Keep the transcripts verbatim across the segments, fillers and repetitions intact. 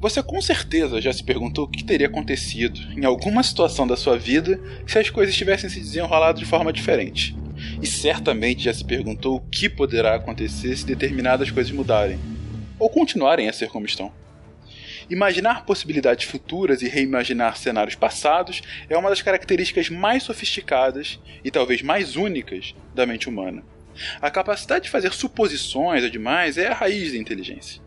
Você com certeza já se perguntou o que teria acontecido em alguma situação da sua vida se as coisas tivessem se desenrolado de forma diferente. E certamente já se perguntou o que poderá acontecer se determinadas coisas mudarem, ou continuarem a ser como estão. Imaginar possibilidades futuras e reimaginar cenários passados é uma das características mais sofisticadas e talvez mais únicas da mente humana. A capacidade de fazer suposições e demais é a raiz da inteligência.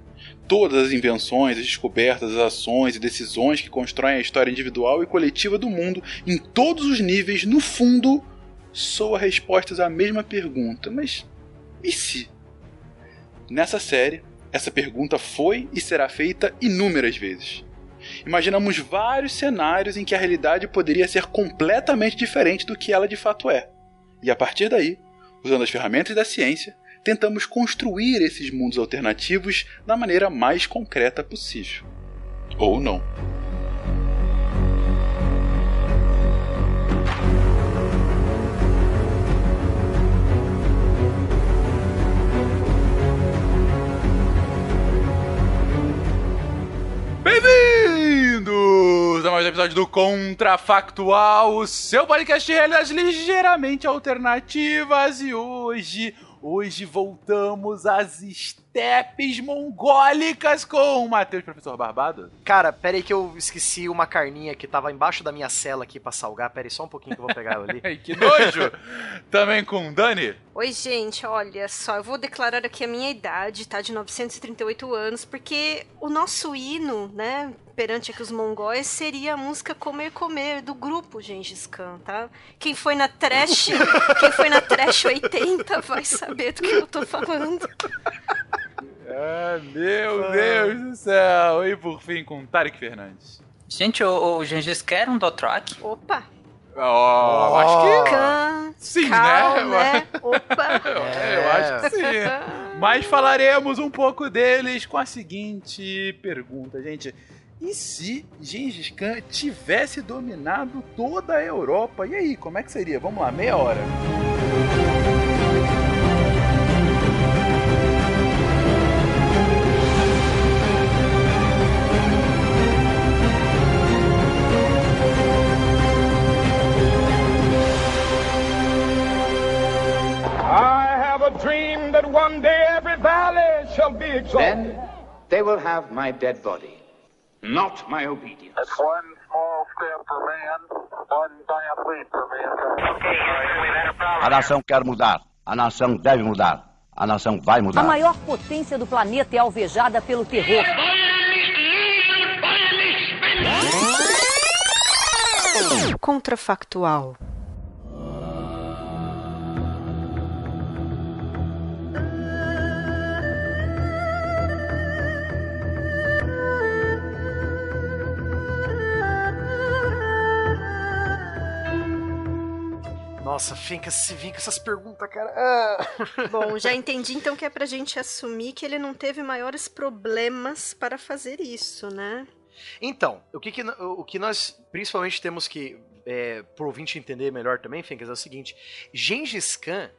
Todas as invenções, as descobertas, as ações e decisões que constroem a história individual e coletiva do mundo, em todos os níveis, no fundo, soa respostas à mesma pergunta, mas e se? Nessa série, essa pergunta foi e será feita inúmeras vezes. Imaginamos vários cenários em que a realidade poderia ser completamente diferente do que ela de fato é. E a partir daí, usando as ferramentas da ciência, tentamos construir esses mundos alternativos da maneira mais concreta possível. Ou não. Bem-vindos a mais um episódio do Contrafactual, o seu podcast de realidades ligeiramente alternativas, e hoje... Hoje voltamos às estepes mongólicas com o Matheus, professor Barbado. Cara, pera aí que eu esqueci uma carninha que tava embaixo da minha cela aqui pra salgar. Pera aí só um pouquinho que eu vou pegar ela ali. Que nojo! Também com o Dani. Oi, gente, olha só, eu vou declarar aqui a minha idade, tá? De novecentos e trinta e oito anos, porque o nosso hino, né, perante aqui os mongóis, seria a música Comer Comer, do grupo Genghis Khan, tá? Quem foi na trash, quem foi na trash oitenta vai saber do que eu tô falando. Ah, meu ah. Deus do céu! E por fim, com Tarek Fernandes. Gente, o, o Genghis Khan era um Dothraki? Opa! Oh, oh, acho que... Khan, sim, Cal, né? né? Opa! É, eu acho que sim. Mas falaremos um pouco deles com a seguinte pergunta, gente... E se Genghis Khan tivesse dominado toda a Europa? E aí, como é que seria? Vamos lá, meia hora. I have a dream that one day every valley shall be exalted. Then they will have my dead body. Not my obedience. That's one small step for man, one giant leap for mankind. A nação quer mudar. A nação deve mudar. A nação vai mudar. A maior potência do planeta é alvejada pelo terror. Contrafactual. Nossa, fica, se vem com essas perguntas, cara. Ah. Bom, já entendi então que é pra gente assumir que ele não teve maiores problemas para fazer isso, né? Então, o que, que, o que nós principalmente temos que, é, pro ouvinte entender melhor também, Fincas, é o seguinte. Genghis Khan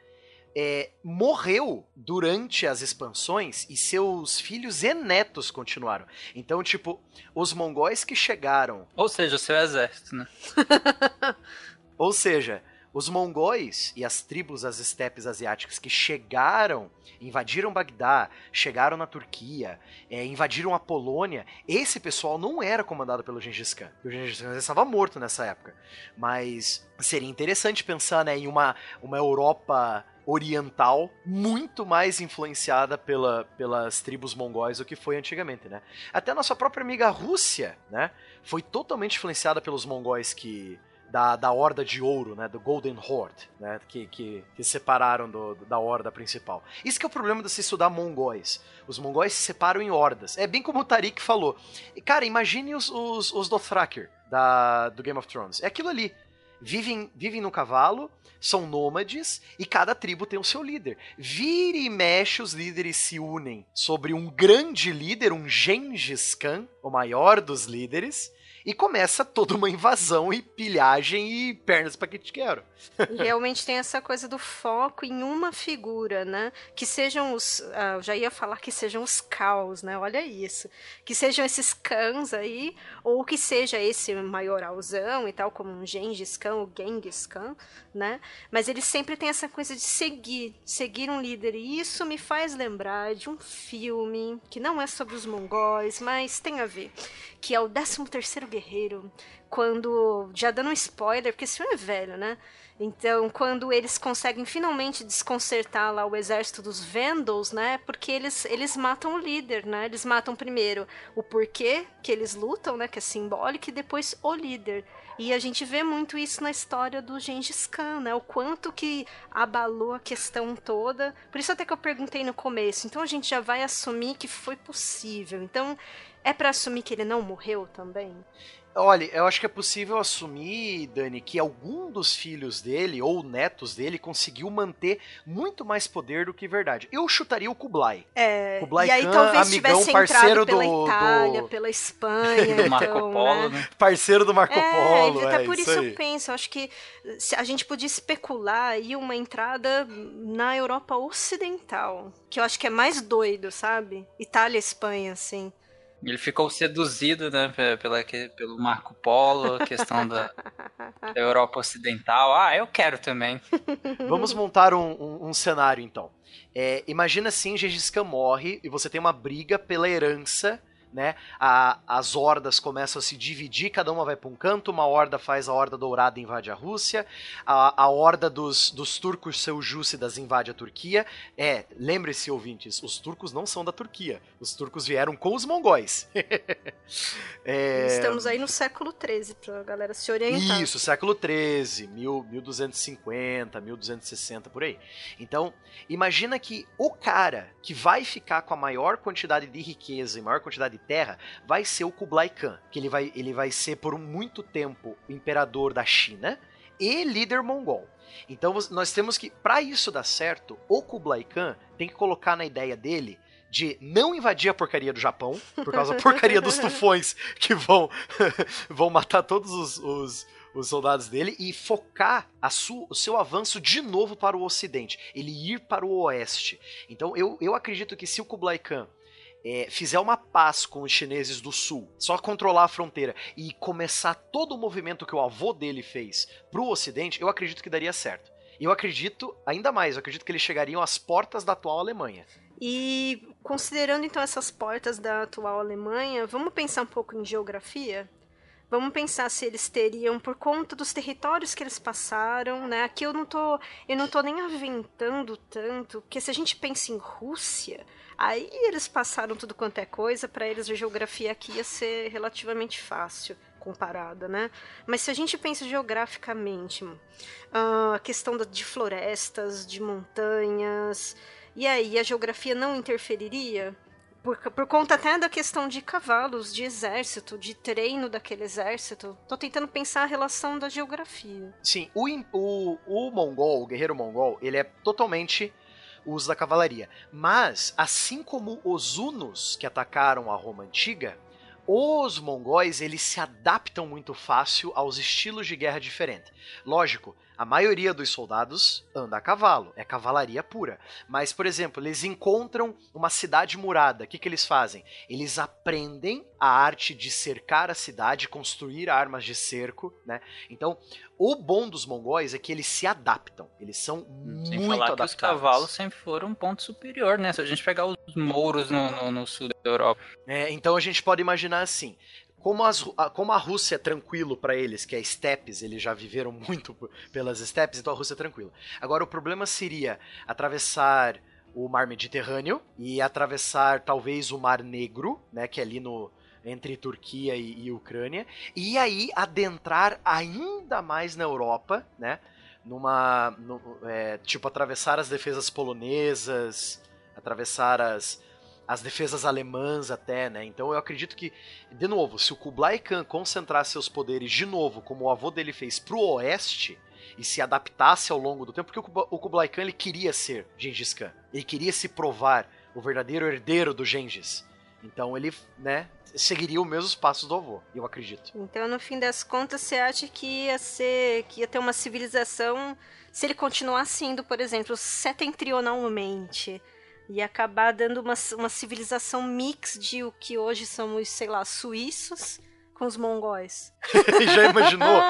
é, morreu durante as expansões e seus filhos e netos continuaram. Então, tipo, os mongóis que chegaram... Ou seja, o seu exército, né? Ou seja... Os mongóis e as tribos das estepes asiáticas que chegaram, invadiram Bagdá, chegaram na Turquia, é, invadiram a Polônia, esse pessoal não era comandado pelo Genghis Khan. O Genghis Khan estava morto nessa época. Mas seria interessante pensar, né, em uma, uma Europa oriental muito mais influenciada pela, pelas tribos mongóis do que foi antigamente, né? Até a nossa própria amiga Rússia, né, foi totalmente influenciada pelos mongóis que... Da, da Horda de Ouro, né? Do Golden Horde, né? Que, que, que separaram do, da Horda principal. Isso que é o problema de se estudar mongóis. Os mongóis se separam em hordas. É bem como o Tarik falou. E, cara, imagine os, os, os Dothraki da, do Game of Thrones. É aquilo ali. vivem, vivem no cavalo, são nômades e cada tribo tem o seu líder. Vira e mexe, os líderes se unem sobre um grande líder, um Genghis Khan, o maior dos líderes, e começa toda uma invasão e pilhagem e pernas pra que te quero. E realmente tem essa coisa do foco em uma figura, né? Que sejam os... Ah, eu já ia falar que sejam os caos, né? Olha isso. Que sejam esses cãs aí, ou que seja esse maiorazão e tal, como um Genghis Khan ou Genghis Khan, né? Mas ele sempre tem essa coisa de seguir, seguir um líder. E isso me faz lembrar de um filme que não é sobre os mongóis, mas tem a ver, que é o décimo terceiro guerreiro, quando, já dando um spoiler, porque esse filme é velho, né? Então, quando eles conseguem finalmente desconcertar lá o exército dos Vendals, né? Porque eles, eles matam o líder, né? Eles matam primeiro o porquê que eles lutam, né? Que é simbólico, e depois o líder. E a gente vê muito isso na história do Genghis Khan, né? O quanto que abalou a questão toda. Por isso até que eu perguntei no começo. Então, a gente já vai assumir que foi possível. Então, é pra assumir que ele não morreu também? Olha, eu acho que é possível assumir, Dani, que algum dos filhos dele ou netos dele conseguiu manter muito mais poder do que verdade. Eu chutaria o Kublai. É, Kublai e aí Khan, talvez amigão, tivesse parceiro pela do, Itália, do... pela Espanha, do Marco então, Polo, né? né? Parceiro do Marco é, Polo, é, até por isso, isso eu penso, eu acho que a gente podia especular aí uma entrada na Europa Ocidental, que eu acho que é mais doido, sabe? Itália, Espanha, assim. Ele ficou seduzido, né, pela, pelo Marco Polo, a questão da, da Europa Ocidental. Ah, eu quero também. Vamos montar um, um, um cenário, então. É, imagina assim, Genghis Khan morre e você tem uma briga pela herança, né? A, as hordas começam a se dividir, cada uma vai para um canto, uma horda faz a horda dourada e invade a Rússia, a, a horda dos, dos turcos seljúcidas invade a Turquia. É, lembre-se, ouvintes, os turcos não são da Turquia, os turcos vieram com os mongóis. é... Estamos aí no século treze, pra galera se orientar. Isso, século treze, mil duzentos e cinquenta, mil duzentos e sessenta, por aí. Então, imagina que o cara que vai ficar com a maior quantidade de riqueza e maior quantidade de terra vai ser o Kublai Khan, que ele vai, ele vai ser por muito tempo imperador da China e líder mongol. Então nós temos que, para isso dar certo, o Kublai Khan tem que colocar na ideia dele de não invadir a porcaria do Japão, por causa da porcaria dos tufões que vão, vão matar todos os, os, os soldados dele, e focar a su, o seu avanço de novo para o ocidente, ele ir para o oeste. Então eu, eu acredito que se o Kublai Khan É, fizer uma paz com os chineses do sul, só controlar a fronteira e começar todo o movimento que o avô dele fez pro ocidente, eu acredito que daria certo. Eu acredito, ainda mais, eu acredito que eles chegariam às portas da atual Alemanha. E considerando então essas portas da atual Alemanha, vamos pensar um pouco em geografia? Vamos pensar se eles teriam, por conta dos territórios que eles passaram, né? Aqui eu não tô, eu não tô nem aventando tanto, porque se a gente pensa em Rússia, aí eles passaram tudo quanto é coisa, para eles a geografia aqui ia ser relativamente fácil comparada, né? Mas se a gente pensa geograficamente, a questão de florestas, de montanhas, e aí a geografia não interferiria? Por, por conta até da questão de cavalos, de exército, de treino daquele exército. Tô tentando pensar a relação da geografia. Sim, o, o, o mongol, o guerreiro mongol, ele é totalmente o uso da cavalaria. Mas, assim como os hunos que atacaram a Roma Antiga, os mongóis, eles se adaptam muito fácil aos estilos de guerra diferentes. Lógico, a maioria dos soldados anda a cavalo, é cavalaria pura. Mas, por exemplo, eles encontram uma cidade murada, o que, que eles fazem? Eles aprendem a arte de cercar a cidade, construir armas de cerco, né? Então, o bom dos mongóis é que eles se adaptam, eles são Sem muito falar adaptados. Que os cavalos sempre foram um ponto superior, né? Se a gente pegar os mouros no, no, no sul da Europa. É, então a gente pode imaginar assim... Como, as, como a Rússia é tranquilo para eles, que é estepes, eles já viveram muito pelas estepes, então a Rússia é tranquila. Agora, o problema seria atravessar o mar Mediterrâneo e atravessar talvez o mar Negro, né, que é ali no, entre Turquia e, e Ucrânia, e aí adentrar ainda mais na Europa, né, numa, no, é, tipo atravessar as defesas polonesas, atravessar as... as defesas alemãs até, né? Então eu acredito que, de novo, se o Kublai Khan concentrasse seus poderes de novo, como o avô dele fez, pro oeste, e se adaptasse ao longo do tempo, porque o Kublai Khan, ele queria ser Genghis Khan, ele queria se provar o verdadeiro herdeiro do Genghis. Então ele, né, seguiria os mesmos passos do avô, eu acredito. Então, no fim das contas, você acha que ia ser, que ia ter uma civilização, se ele continuasse indo, por exemplo, setentrionalmente, e acabar dando uma, uma civilização mix de o que hoje são os, sei lá, suíços com os mongóis. Já imaginou?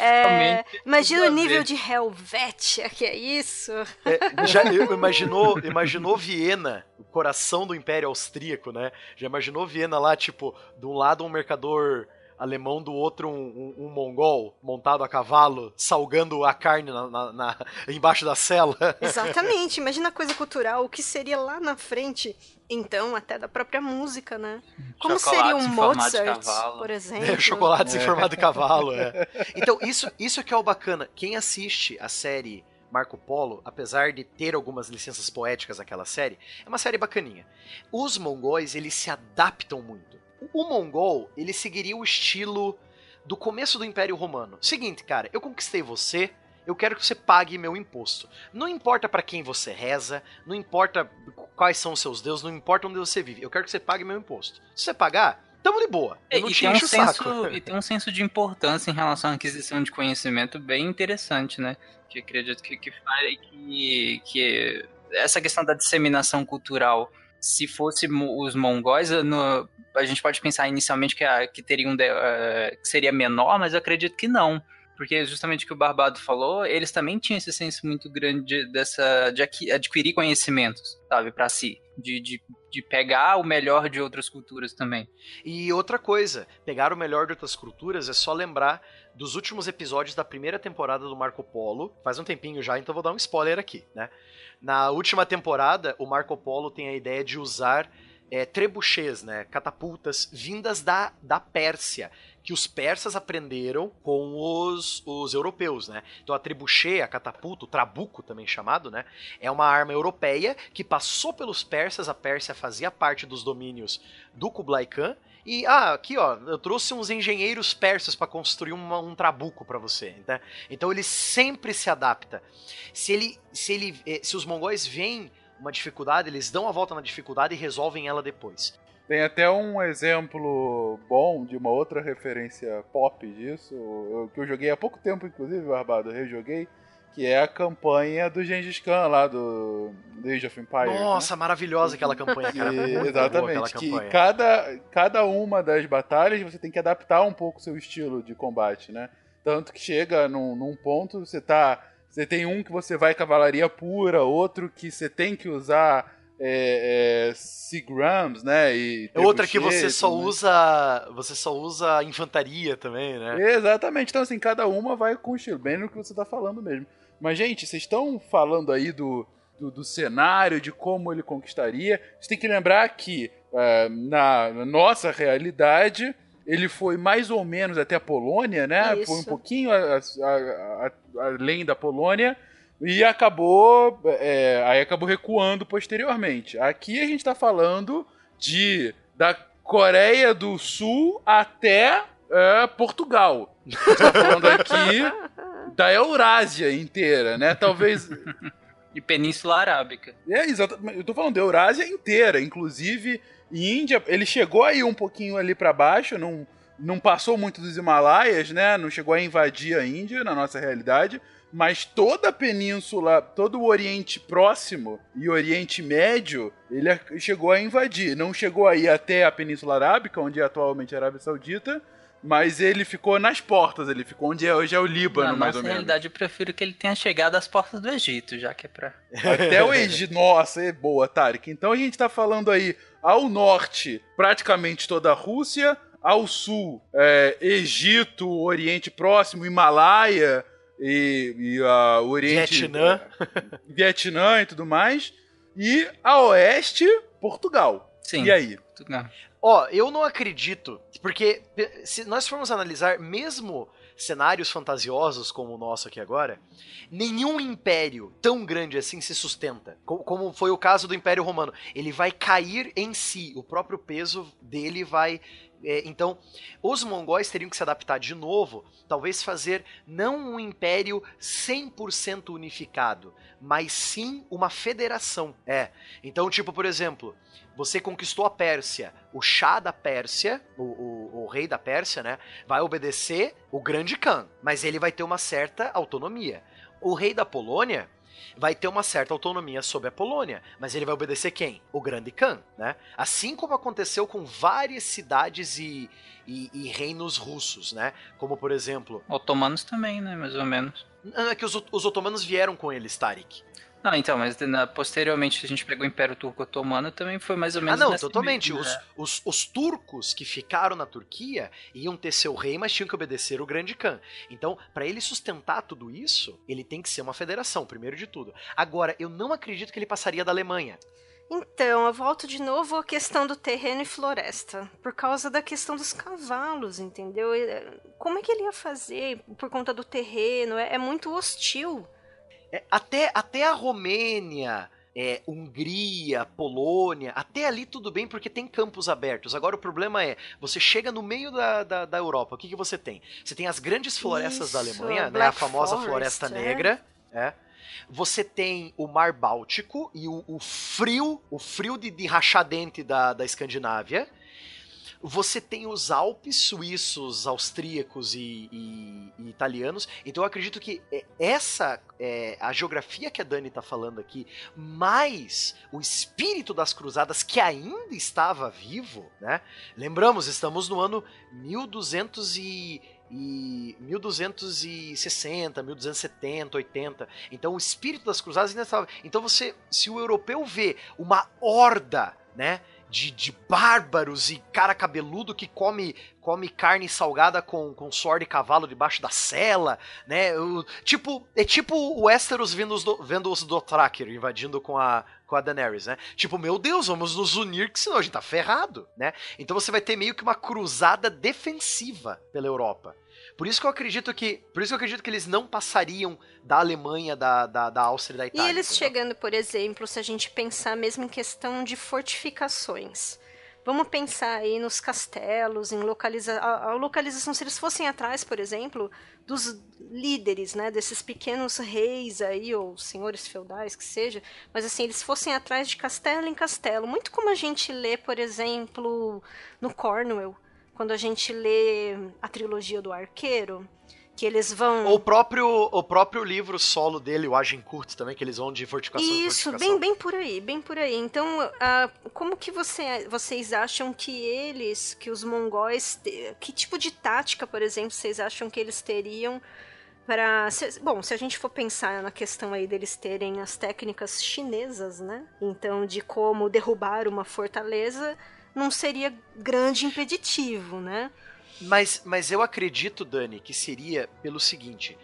é, imagina o nível de Helvétia, que é isso? É, já imaginou, imaginou Viena, o coração do Império Austríaco, né? Já imaginou Viena lá, tipo, de um lado um mercador alemão, do outro um, um, um mongol montado a cavalo, salgando a carne na, na, na, embaixo da sela. Exatamente, imagina a coisa cultural, o que seria lá na frente, então, até da própria música, né? Como seria um Mozart, por exemplo? É, chocolates é. em formato de cavalo, é. Então, isso, isso que é o bacana. Quem assiste a série Marco Polo, apesar de ter algumas licenças poéticas naquela série, é uma série bacaninha. Os mongóis, eles se adaptam muito. O mongol, ele seguiria o estilo do começo do Império Romano. Seguinte, cara, eu conquistei você, eu quero que você pague meu imposto. Não importa pra quem você reza, não importa quais são os seus deuses, não importa onde você vive, eu quero que você pague meu imposto. Se você pagar, tamo de boa. Eu não te encho o saco. E tem um senso de importância em relação à aquisição de conhecimento bem interessante, né? Que eu acredito que, que, que, que essa questão da disseminação cultural, se fosse os mongóis, no, a gente pode pensar inicialmente que, a, que, teria um de, uh, que seria menor, mas eu acredito que não. Porque justamente o que o Barbado falou, eles também tinham esse senso muito grande de, dessa, de adquirir conhecimentos, sabe, para si. De, de, de pegar o melhor de outras culturas também. E outra coisa, pegar o melhor de outras culturas é só lembrar dos últimos episódios da primeira temporada do Marco Polo. Faz um tempinho já, então vou dar um spoiler aqui, né? Na última temporada, o Marco Polo tem a ideia de usar é, trebuchês, né, catapultas vindas da, da Pérsia, que os persas aprenderam com os, os europeus, né? Então a trebuchet, a catapulta, o trabuco também chamado, né, é uma arma europeia que passou pelos persas. A Pérsia fazia parte dos domínios do Kublai Khan. E, ah, aqui, ó, eu trouxe uns engenheiros persas para construir uma, um trabuco para você, né? Então ele sempre se adapta. Se, ele, se, ele, se os mongóis veem uma dificuldade, eles dão a volta na dificuldade e resolvem ela depois. Tem até um exemplo bom de uma outra referência pop disso, que eu joguei há pouco tempo, inclusive, Barbado, eu rejoguei, que é a campanha do Genghis Khan lá do, do Age of Empires. Nossa, né? Maravilhosa aquela campanha, cara. E, muito exatamente, boa aquela campanha. Que cada, cada uma das batalhas você tem que adaptar um pouco o seu estilo de combate, né? Tanto que chega num, num ponto, você tá... Você tem um que você vai cavalaria pura, outro que você tem que usar é, é, seagrams, né? E outra que você só também. usa você só usa infantaria também, né? Exatamente. Então, assim, cada uma vai com o estilo, bem no que você tá falando mesmo. Mas, gente, vocês estão falando aí do, do, do cenário, de como ele conquistaria. Você tem que lembrar que uh, na nossa realidade... Ele foi mais ou menos até a Polônia, né? Isso. Foi um pouquinho a, a, a, a, além da Polônia e acabou, é, aí acabou recuando posteriormente. Aqui a gente está falando de, da Coreia do Sul até é, Portugal. Estou falando aqui da Eurásia inteira, né? Talvez... E Península Arábica. É, exatamente. Eu estou falando da Eurásia inteira, inclusive... E Índia, ele chegou aí um pouquinho ali para baixo, não, não passou muito dos Himalaias, né? Não chegou a invadir a Índia na nossa realidade, mas toda a península, todo o Oriente Próximo e Oriente Médio, ele chegou a invadir. Não chegou aí até a Península Arábica, onde é atualmente a Arábia Saudita, mas ele ficou nas portas, ele ficou onde é, hoje é o Líbano, mais ou menos. Na realidade, eu prefiro que ele tenha chegado às portas do Egito, já que é pra... Até o Egito, nossa, é boa, Tarek. Então a gente tá falando aí, ao norte, praticamente toda a Rússia, ao sul, é, Egito, Oriente Próximo, Himalaia, e, e a Oriente... Vietnã. Vietnã e tudo mais, e a oeste, Portugal. Sim. E aí? Portugal. Ó, eu não acredito, porque se nós formos analisar mesmo cenários fantasiosos como o nosso aqui agora, nenhum império tão grande assim se sustenta, como foi o caso do Império Romano. Ele vai cair em si, o próprio peso dele vai... É, então, os mongóis teriam que se adaptar de novo, talvez fazer não um império cem por cento unificado, mas sim uma federação. É, então, tipo, por exemplo, você conquistou a Pérsia, o Shah da Pérsia, o, o, o rei da Pérsia, né, vai obedecer o grande Khan, mas ele vai ter uma certa autonomia. O rei da Polônia vai ter uma certa autonomia sobre a Polônia, mas ele vai obedecer quem? O grande Khan, né? Assim como aconteceu com várias cidades e, e, e reinos russos, né? Como, por exemplo... Otomanos também, né? Mais ou menos. É que os, os otomanos vieram com eles, Tarik. Não, então, mas na, posteriormente a gente pegou o Império Turco Otomano, também foi mais ou menos... Ah, não, totalmente. Os, os, os turcos que ficaram na Turquia iam ter seu rei, mas tinham que obedecer o grande Khan. Então, para ele sustentar tudo isso, ele tem que ser uma federação, primeiro de tudo. Agora, eu não acredito que ele passaria da Alemanha. Então, eu volto de novo à questão do terreno e floresta, por causa da questão dos cavalos, entendeu? Como é que ele ia fazer por conta do terreno? É, é muito hostil. Até, até a Romênia, é, Hungria, Polônia, até ali tudo bem porque tem campos abertos. Agora o problema é, você chega no meio da, da, da Europa, o que, que você tem? Você tem as grandes florestas Isso, da Alemanha, né, a famosa Forest, Floresta é. Negra. É. Você tem o Mar Báltico e o, o frio, o frio de, de rachar dente da, da Escandinávia. Você tem os Alpes suíços, austríacos e, e, e italianos. Então eu acredito que essa, é, a geografia que a Dani está falando aqui, mais o espírito das cruzadas que ainda estava vivo, né? Lembramos, estamos no ano mil duzentos e sessenta, mil duzentos e setenta, oitenta. Então o espírito das cruzadas ainda estava... Então você, se o europeu vê uma horda, né? De, de bárbaros e cara cabeludo que come, come carne salgada com, com suor de cavalo debaixo da sela, né? O, tipo, é tipo o Westeros vendo os, do, vendo os Dothraki invadindo com a, com a Daenerys, né? Tipo, meu Deus, vamos nos unir que senão a gente tá ferrado, né? Então você vai ter meio que uma cruzada defensiva pela Europa. Por isso que eu acredito que, por isso que eu acredito que eles não passariam da Alemanha, da, da, da Áustria e da Itália. E eles entendeu? Chegando, por exemplo, se a gente pensar mesmo em questão de fortificações. Vamos pensar aí nos castelos, em localiza a, a localização, se eles fossem atrás, por exemplo, dos líderes, né, desses pequenos reis aí, ou senhores feudais, que seja, mas assim, eles fossem atrás de castelo em castelo. Muito como a gente lê, por exemplo, no Cornwell, quando a gente lê a trilogia do Arqueiro, que eles vão... O próprio, o próprio livro solo dele, o Agincourt também, que eles vão de fortificação em fortificação. Isso, bem, bem por aí, bem por aí. Então, uh, como que você, vocês acham que eles, que os mongóis... Que tipo de tática, por exemplo, vocês acham que eles teriam para... Se, bom, se a gente for pensar na questão aí deles terem as técnicas chinesas, né? Então, de como derrubar uma fortaleza... não seria grande impeditivo, né? Mas, mas eu acredito, Dani, que seria pelo seguinte,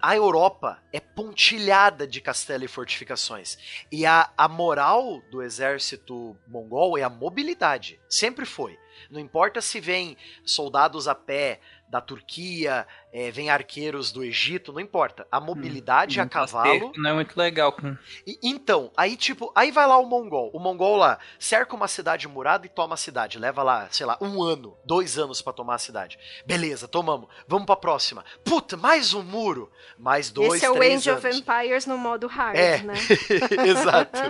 a Europa é pontilhada de castelo e fortificações, e a, a moral do exército mongol é a mobilidade, sempre foi. Não importa se vem soldados a pé da Turquia, é, vem arqueiros do Egito, não importa. A mobilidade hum, a cavalo... Não é muito legal. Hum. E, então, aí tipo, aí vai lá o mongol. O mongol lá cerca uma cidade murada e toma a cidade. Leva lá, sei lá, um ano, dois anos pra tomar a cidade. Beleza, tomamos. Vamos pra próxima. Puta, mais um muro. Mais dois, Esse é o Age of Empires no modo hard, é. Né? Exato.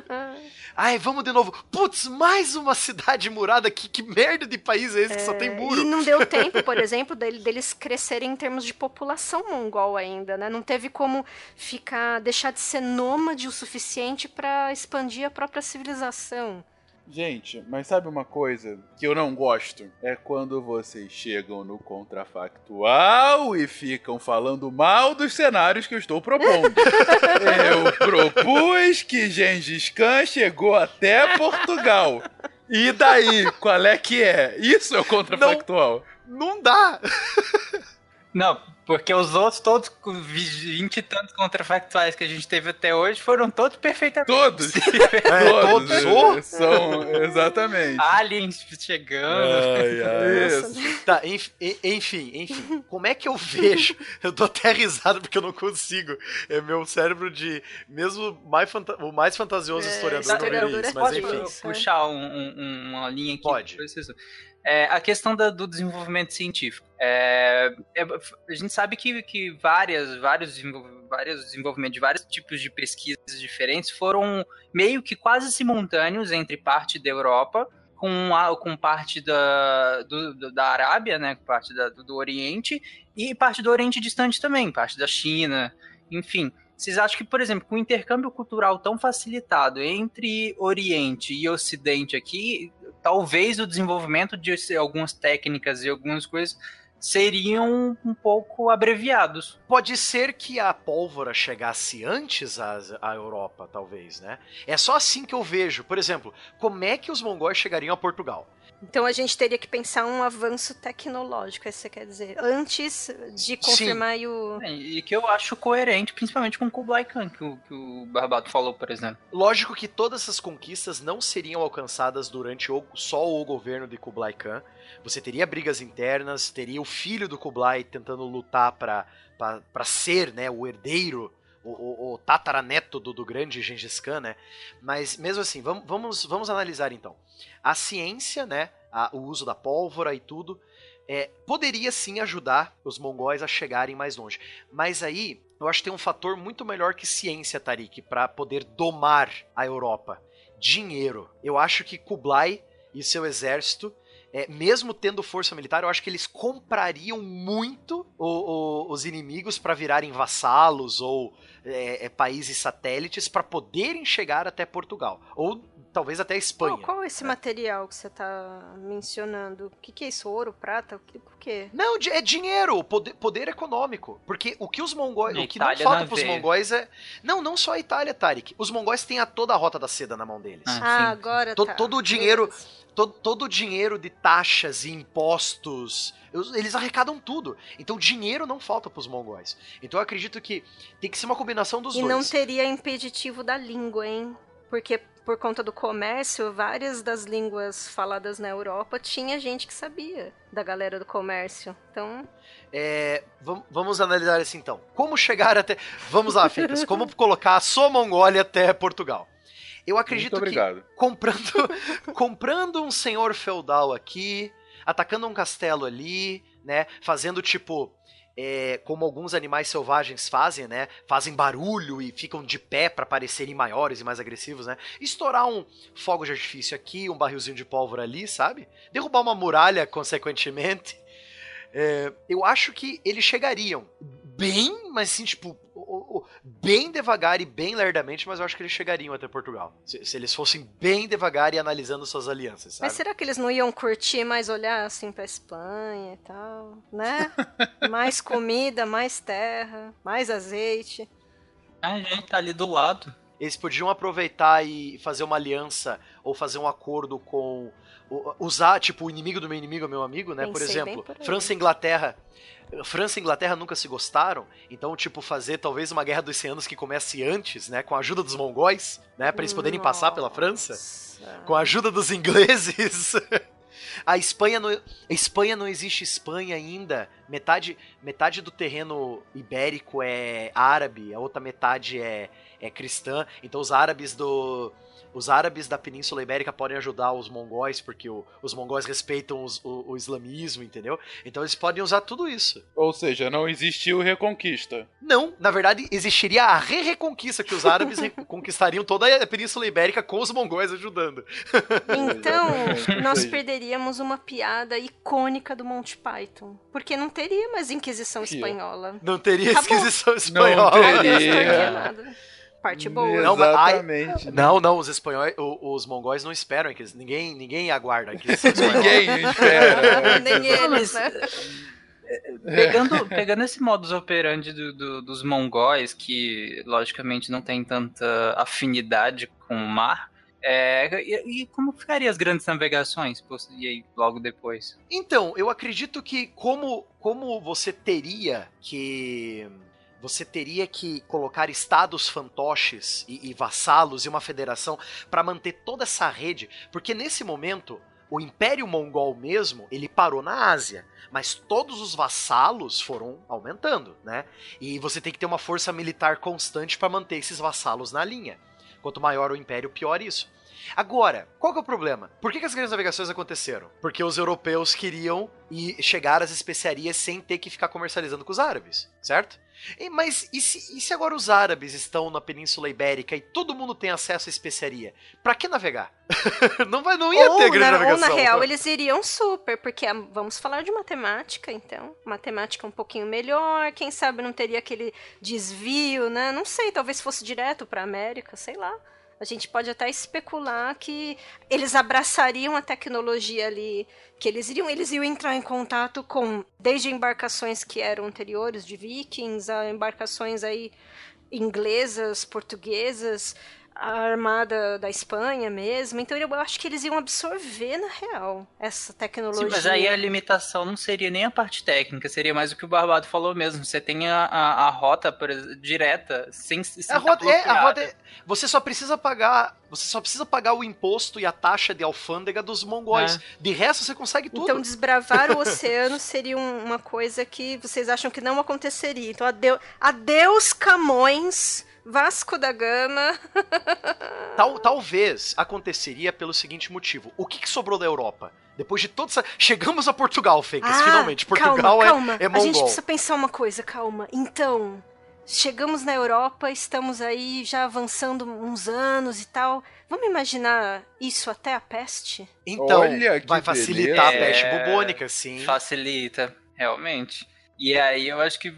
Aí, vamos de novo. Putz, mais uma cidade murada. Que, que merda de país é esse é... que só tem muro? E não deu tempo, por exemplo, dele, deles crescerem em termos de de população mongol ainda, né? Não teve como ficar, deixar de ser nômade o suficiente para expandir a própria civilização. Gente, mas sabe uma coisa que eu não gosto? É quando vocês chegam no Contrafactual e ficam falando mal dos cenários que eu estou propondo. Eu propus que Genghis Khan chegou até Portugal. E daí? Qual é que é? Isso é o Contrafactual. Não, não dá. Não, porque os outros, todos, vinte e tantos contrafactuais que a gente teve até hoje, foram todos perfeitamente. Todos! É, todos! todos. São, exatamente. Aliens chegando. Ai, ai, isso. Tá, enf, enfim, enfim. Como é que eu vejo? Eu tô até risado porque eu não consigo. É meu cérebro de, mesmo mais fanta- o mais fantasioso é, historiador, historiador não é isso, mas pode, enfim. Pode puxar um, um, uma linha aqui? Pode. É, a questão da, do desenvolvimento científico. É, é, a gente sabe que, que várias, vários, vários desenvolvimentos de vários tipos de pesquisas diferentes foram meio que quase simultâneos entre parte da Europa com, a, com parte da, do, da Arábia, né, parte da, do, do Oriente, e parte do Oriente Distante também, parte da China, enfim. Vocês acham que, por exemplo, com o intercâmbio cultural tão facilitado entre Oriente e Ocidente aqui, talvez o desenvolvimento de algumas técnicas e algumas coisas seriam um pouco abreviados. Pode ser que a pólvora chegasse antes à, à Europa, talvez, né? É só assim que eu vejo. Por exemplo, como é que os mongóis chegariam a Portugal? Então a gente teria que pensar um avanço tecnológico, isso quer dizer, antes de confirmar o... É, e que eu acho coerente, principalmente com o Kublai Khan, que o, que o Barbato falou, por exemplo. Lógico que todas essas conquistas não seriam alcançadas durante o, só o governo de Kublai Khan. Você teria brigas internas, teria o filho do Kublai tentando lutar para ser, né, o herdeiro, o, o, o tataraneto do, do grande Genghis Khan, né? Mas mesmo assim, vamos, vamos, vamos analisar então. A ciência, né, a, o uso da pólvora e tudo, é, poderia sim ajudar os mongóis a chegarem mais longe. Mas aí, eu acho que tem um fator muito melhor que ciência, Tariq, para poder domar a Europa. Dinheiro. Eu acho que Kublai e seu exército, é, mesmo tendo força militar, eu acho que eles comprariam muito o, o, os inimigos para virarem vassalos ou é, é, países satélites para poderem chegar até Portugal. Ou talvez até a Espanha. Oh, qual é esse, né, material que você está mencionando? O que, que é isso? Ouro, prata? O que? Não, é dinheiro, poder, poder econômico. Porque o que os mongóis... O que não falta para os mongóis é... Não, não só a Itália, Tariq. Os mongóis têm a toda a rota da seda na mão deles. Ah, ah agora to, tá. Todo o dinheiro... Todo, todo o dinheiro de taxas e impostos, eles arrecadam tudo. Então dinheiro não falta para os mongóis. Então eu acredito que tem que ser uma combinação dos e dois. E não teria impeditivo da língua, hein? Porque por conta do comércio, várias das línguas faladas na Europa tinha gente que sabia da galera do comércio. Então... É, v- vamos analisar isso então. Como chegar até... Vamos lá, Feitas. Como colocar a sua Mongólia até Portugal? Eu acredito que comprando, comprando um senhor feudal aqui, atacando um castelo ali, né? Fazendo tipo, é, como alguns animais selvagens fazem, né? Fazem barulho e ficam de pé para parecerem maiores e mais agressivos, né? Estourar um fogo de artifício aqui, um barrilzinho de pólvora ali, sabe? Derrubar uma muralha, consequentemente. É, eu acho que eles chegariam bem, mas assim, tipo... bem devagar e bem lerdamente, mas eu acho que eles chegariam até Portugal. Se, se eles fossem bem devagar e analisando suas alianças, sabe? Mas será que eles não iam curtir mais olhar, assim, pra Espanha e tal, né? Mais comida, mais terra, mais azeite. A gente tá ali do lado. Eles podiam aproveitar e fazer uma aliança ou fazer um acordo com... Usar, tipo, o inimigo do meu inimigo é meu amigo, né? Pensei por exemplo, por França e Inglaterra... França e Inglaterra nunca se gostaram, então, tipo, fazer talvez uma guerra dos cem anos que comece antes, né, com a ajuda dos mongóis, né, pra eles poderem Nossa. Passar pela França, com a ajuda dos ingleses. A Espanha não, a Espanha não existe Espanha ainda, metade, metade do terreno ibérico é árabe, a outra metade é, é cristã, então os árabes do... Os árabes da Península Ibérica podem ajudar os mongóis, porque o, os mongóis respeitam os, o, o islamismo, entendeu? Então eles podem usar tudo isso. Ou seja, não existiu Reconquista. Não, na verdade existiria a re-reconquista, que os árabes reconquistariam toda a Península Ibérica com os mongóis ajudando. Então, nós perderíamos uma piada icônica do Monty Python, porque não teria mais Inquisição Espanhola. Não teria Acabou. Inquisição Espanhola. Não teria. Não teria parte boa. Não, exatamente. Ai, não, não, os espanhóis, os, os mongóis não esperam, ninguém, ninguém aguarda. Ninguém espera. Nem eles, né? Pegando, pegando esse modus operandi do, do, dos mongóis, que logicamente não tem tanta afinidade com o mar, É, e, e como ficariam as grandes navegações e aí, logo depois? Então, eu acredito que como, como você teria que... Você teria que colocar estados fantoches e, e vassalos e uma federação para manter toda essa rede, porque nesse momento o Império Mongol mesmo, ele parou na Ásia, mas todos os vassalos foram aumentando, né? E você tem que ter uma força militar constante para manter esses vassalos na linha. Quanto maior o Império, pior isso. Agora, qual que é o problema? Por que, que as grandes navegações aconteceram? Porque os europeus queriam ir chegar às especiarias sem ter que ficar comercializando com os árabes, certo? E, mas e se, e se agora os árabes estão na Península Ibérica e todo mundo tem acesso à especiaria? Pra que navegar? não, vai, não ia ou ter grande na, navegação. Ou, na real, eles iriam super, porque vamos falar de matemática, então. Matemática um pouquinho melhor, quem sabe não teria aquele desvio, né? Não sei, talvez fosse direto pra América, sei lá. A gente pode até especular que eles abraçariam a tecnologia ali, que eles iriam, eles iam entrar em contato com, desde embarcações que eram anteriores, de vikings, a embarcações aí inglesas, portuguesas, a armada da Espanha mesmo. Então eu acho que eles iam absorver, na real, essa tecnologia. Sim, mas aí a limitação não seria nem a parte técnica, seria mais o que o Barbado falou mesmo. Você tem a, a, a rota direta, sem, sem a rota, tá é, a rota é, você só precisa pagar... Você só precisa pagar o imposto e a taxa de alfândega dos mongóis. É. De resto, você consegue tudo. Então, desbravar o oceano seria uma coisa que vocês acham que não aconteceria. Então, adeus, adeus Camões, Vasco da Gama. Tal, talvez aconteceria pelo seguinte motivo. O que, que sobrou da Europa? Depois de toda essa... Chegamos a Portugal, Fakes, ah, finalmente. Portugal calma, é, calma. é mongol. A gente precisa pensar uma coisa, calma. Então... Chegamos na Europa, estamos aí já avançando uns anos e tal. Vamos imaginar isso até a peste? Então, Olha vai facilitar beleza. a peste é... bubônica, sim. Facilita, realmente. E aí eu acho que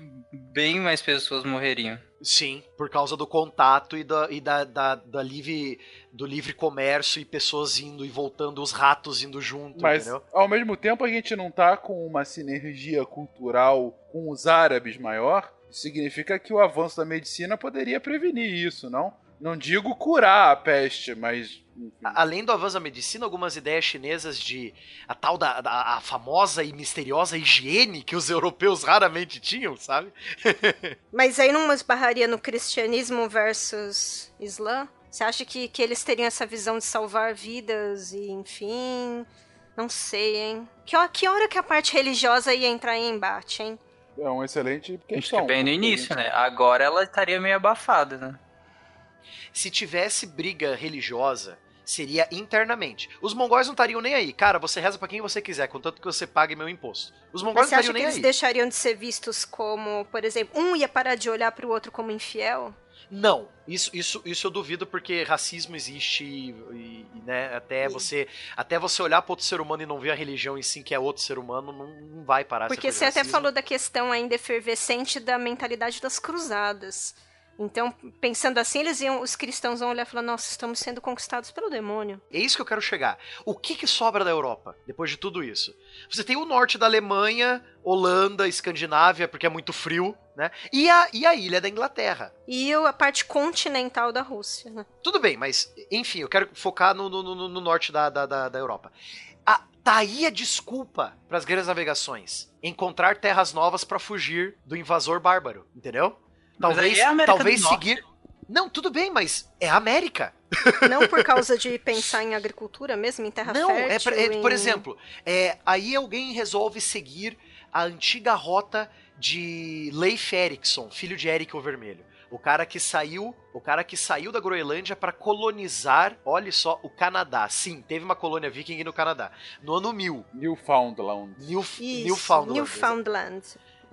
bem mais pessoas morreriam. Sim, por causa do contato e, da, e da, da, da livre, do livre comércio e pessoas indo e voltando, os ratos indo junto, Mas, entendeu? Ao mesmo tempo, a gente não tá com uma sinergia cultural com os árabes maior? Significa que o avanço da medicina poderia prevenir isso, não? Não digo curar a peste, mas... Além do avanço da medicina, algumas ideias chinesas de a tal da, da a famosa e misteriosa higiene que os europeus raramente tinham, sabe? Mas aí não esbarraria no cristianismo versus Islã? Você acha que, que eles teriam essa visão de salvar vidas e enfim... Não sei, hein? Que, que hora que a parte religiosa ia entrar em embate, hein? É um excelente questão. Acho que bem no início, né? Agora ela estaria meio abafada, né? Se tivesse briga religiosa, seria internamente. Os mongóis não estariam nem aí. Cara, você reza pra quem você quiser, contanto que você pague meu imposto. Os mongóis Mas não estariam nem aí. Você acha que eles deixariam de ser vistos como, por exemplo, um ia parar de olhar pro outro como infiel? Não, isso, isso, isso eu duvido, porque racismo existe, e, e, né, até, você, até você olhar para outro ser humano e não ver a religião em si, que é outro ser humano, não, não vai parar. Porque você até falou da questão ainda efervescente da mentalidade das cruzadas. Então, pensando assim, eles iam, os cristãos vão olhar e falar, nossa, estamos sendo conquistados pelo demônio. É isso que eu quero chegar. O que, que sobra da Europa, depois de tudo isso? Você tem o norte da Alemanha, Holanda, Escandinávia, porque é muito frio, né? E a, e a ilha da Inglaterra. E a parte continental da Rússia, né? Tudo bem, mas, enfim, eu quero focar no, no, no, no norte da, da, da, da Europa. A, tá aí a desculpa para as grandes navegações. Encontrar terras novas para fugir do invasor bárbaro, entendeu? Talvez, é talvez seguir... Não, tudo bem, mas é a América. Não por causa de pensar em agricultura mesmo, em terra Não, fértil? Não, é, é, em... por exemplo, é, aí alguém resolve seguir a antiga rota de Leif Erikson, filho de Erik o Vermelho. O cara que saiu, o cara que saiu da Groenlândia para colonizar, olha só, o Canadá. Sim, teve uma colônia viking no Canadá. No ano mil. Newfoundland. Newf... Isso, Newfoundland. Newfoundland.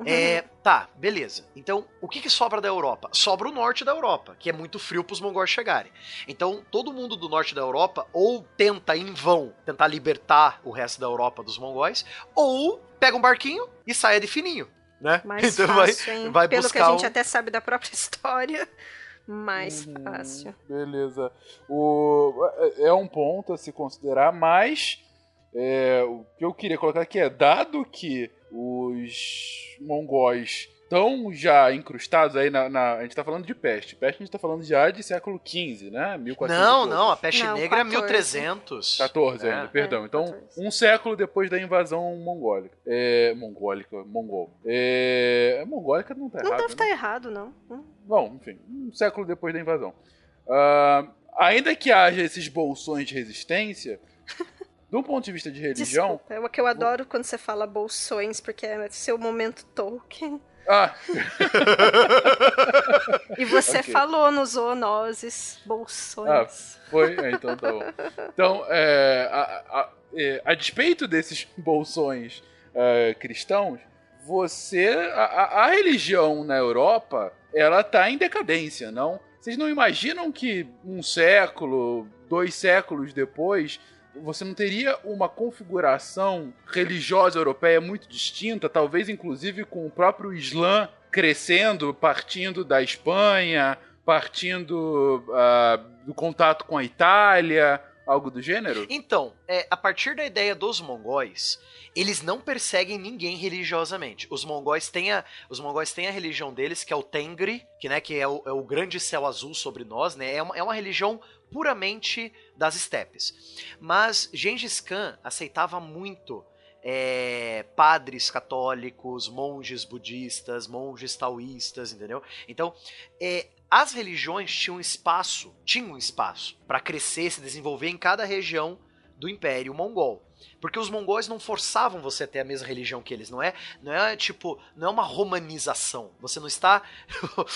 É, tá, beleza. Então, o que, que sobra da Europa? Sobra o norte da Europa, que é muito frio para os mongóis chegarem. Então, todo mundo do norte da Europa ou tenta em vão tentar libertar o resto da Europa dos mongóis, ou pega um barquinho e saia de fininho, né? Mais então, fácil, vai, hein? Vai Pelo buscar que a gente um... até sabe da própria história, mais hum, fácil. Beleza. O... É um ponto a se considerar, mas é... o que eu queria colocar aqui é, dado que os mongóis Então, já incrustados aí na, na... A gente tá falando de peste. Peste a gente tá falando já de século quinze, né? mil e quatrocentos. Não, não. A peste não, negra é mil e trezentos. quatorze é. Ainda, perdão. É, então, quatorze. Um século depois da invasão mongólica. É... Mongólica, mongol. É... Mongólica não tá errado, Não deve estar né? tá errado, não. Bom, enfim. Um século depois da invasão. Uh, ainda que haja esses bolsões de resistência... Do ponto de vista de religião... Desculpa, é o que eu adoro quando você fala bolsões, porque é seu momento Tolkien. Ah! E você okay. falou nos zoonoses, bolsões. Ah, foi? É, então tá bom. Então, é, a, a, é, a despeito desses bolsões é, cristãos, você... A, a, a religião na Europa, ela tá em decadência, não? Vocês não imaginam que um século, dois séculos depois... Você não teria uma configuração religiosa europeia muito distinta, talvez inclusive com o próprio Islã crescendo, partindo da Espanha, partindo uh, do contato com a Itália, algo do gênero? Então, é, a partir da ideia dos mongóis, eles não perseguem ninguém religiosamente. Os mongóis têm a, os mongóis têm a religião deles, que é o Tengri, que, né, que é, o, é o grande céu azul sobre nós, né? É uma, é uma religião puramente das estepes. Mas Genghis Khan aceitava muito é, padres católicos, monges budistas, monges taoístas, entendeu? Então, é, as religiões tinham espaço, tinham espaço para crescer, se desenvolver em cada região do Império Mongol. Porque os mongóis não forçavam você a ter a mesma religião que eles, não é? Não é tipo, não é uma romanização. Você não está,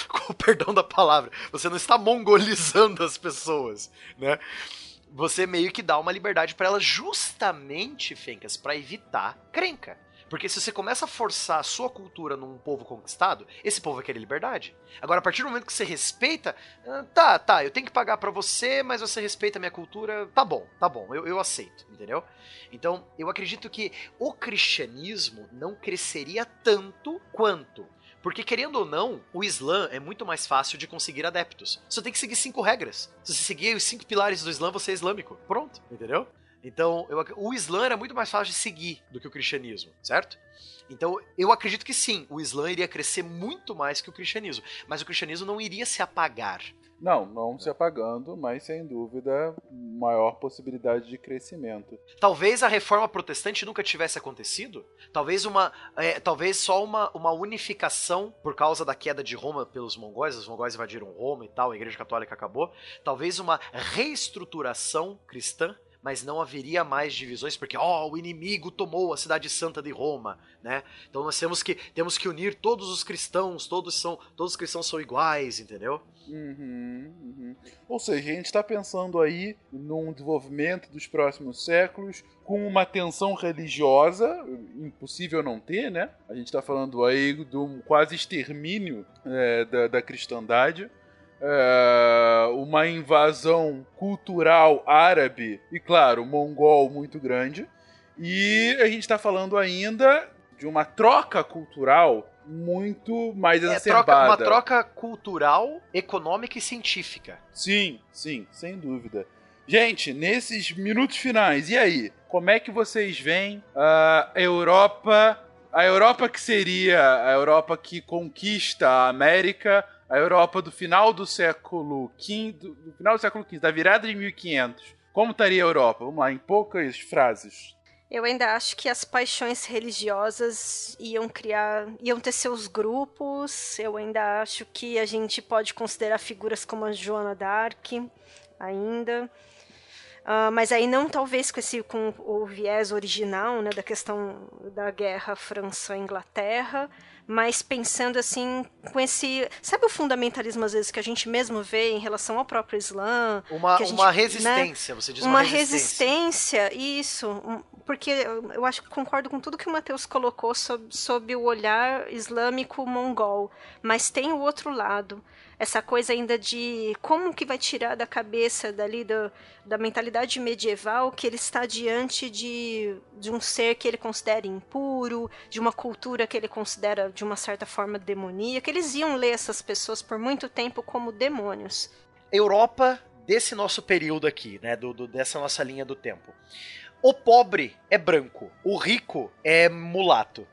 com o perdão da palavra, você não está mongolizando as pessoas, né? Você meio que dá uma liberdade para elas justamente, Fencas, para evitar crenca. Porque se você começa a forçar a sua cultura num povo conquistado, esse povo vai querer liberdade. Agora, a partir do momento que você respeita, tá, tá, eu tenho que pagar pra você, mas você respeita a minha cultura, tá bom, tá bom, eu, eu aceito, entendeu? Então, eu acredito que o cristianismo não cresceria tanto quanto... Porque, querendo ou não, o Islã é muito mais fácil de conseguir adeptos. Você tem que seguir cinco regras. Se você seguir os cinco pilares do Islã, você é islâmico. Pronto, entendeu? Então, eu, o Islã era muito mais fácil de seguir do que o cristianismo, certo? Então, eu acredito que sim, o Islã iria crescer muito mais que o cristianismo. Mas o cristianismo não iria se apagar. Não, não se apagando, mas sem dúvida, maior possibilidade de crescimento. Talvez a reforma protestante nunca tivesse acontecido? Talvez, uma, é, talvez só uma, uma unificação por causa da queda de Roma pelos mongóis, os mongóis invadiram Roma e tal, a Igreja Católica acabou. Talvez uma reestruturação cristã, mas não haveria mais divisões, porque ó, oh, o inimigo tomou a cidade santa de Roma, né? Então nós temos que, temos que unir todos os cristãos, todos, são, todos os cristãos são iguais, entendeu? Uhum, uhum. Ou seja, a gente está pensando aí num desenvolvimento dos próximos séculos com uma tensão religiosa, impossível não ter, né? A gente está falando aí de um quase extermínio é, da, da cristandade. É, uma invasão cultural árabe e, claro, mongol muito grande. E a gente está falando ainda de uma troca cultural muito mais exacerbada. É, troca, uma troca cultural, econômica e científica. Sim, sim, sem dúvida. Gente, nesses minutos finais, e aí? Como é que vocês veem a Europa... A Europa que seria a Europa que conquista a América... A Europa do final do século quinze, do, do final do século quinze, da virada de mil e quinhentos. Como estaria a Europa? Vamos lá, em poucas frases. Eu ainda acho que as paixões religiosas iam criar, iam ter seus grupos. Eu ainda acho que a gente pode considerar figuras como a Joana d'Arc, ainda. Uh, mas aí não talvez com, esse, com o viés original, né, da questão da guerra França-Inglaterra, mas pensando assim, com esse... Sabe o fundamentalismo, às vezes, que a gente mesmo vê em relação ao próprio Islã? Uma, que a gente, uma resistência, né, você diz uma, uma resistência. Uma resistência, isso, porque eu acho que concordo com tudo que o Matheus colocou sob, sob o olhar islâmico-mongol, mas tem o outro lado. Essa coisa ainda de como que vai tirar da cabeça dali do, da mentalidade medieval que ele está diante de, de um ser que ele considera impuro, de uma cultura que ele considera de uma certa forma demoníaca. Eles iam ler essas pessoas por muito tempo como demônios. Europa, desse nosso período aqui, né, do, do, dessa nossa linha do tempo, o pobre é branco, o rico é mulato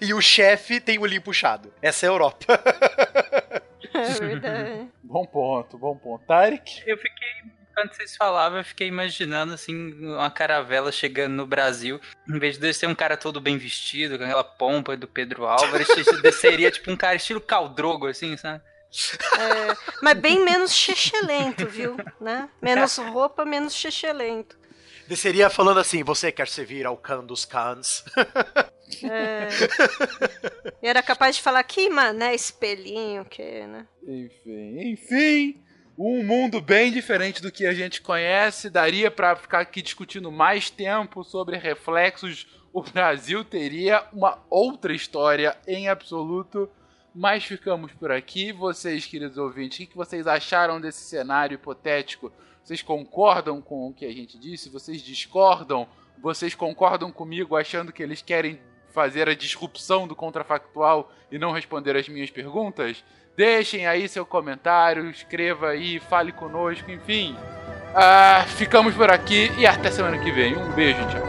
e o chefe tem o limpo puxado. Essa é a Europa. É verdade. Bom ponto, bom ponto. Tarek? Eu fiquei, quando vocês falavam, eu fiquei imaginando assim, uma caravela chegando no Brasil. Em vez de ser um cara todo bem vestido, com aquela pompa do Pedro Álvares, desceria tipo um cara estilo Caldrogo, assim, sabe? É, mas bem menos chechelento, viu? Né? Menos roupa, menos chechelento. Desceria falando assim: você quer servir ao Khan dos Khans? É. E era capaz de falar que mané, espelhinho, que, né? Enfim, enfim, um mundo bem diferente do que a gente conhece. Daria pra ficar aqui discutindo mais tempo sobre reflexos. O Brasil teria uma outra história em absoluto. Mas ficamos por aqui. Vocês, queridos ouvintes, o que vocês acharam desse cenário hipotético? Vocês concordam com o que a gente disse? Vocês discordam? Vocês concordam comigo achando que eles querem fazer a disrupção do contrafactual e não responder as minhas perguntas? Deixem aí seu comentário, escreva aí, fale conosco, enfim. Ah, ficamos por aqui e até semana que vem. Um beijo, tchau.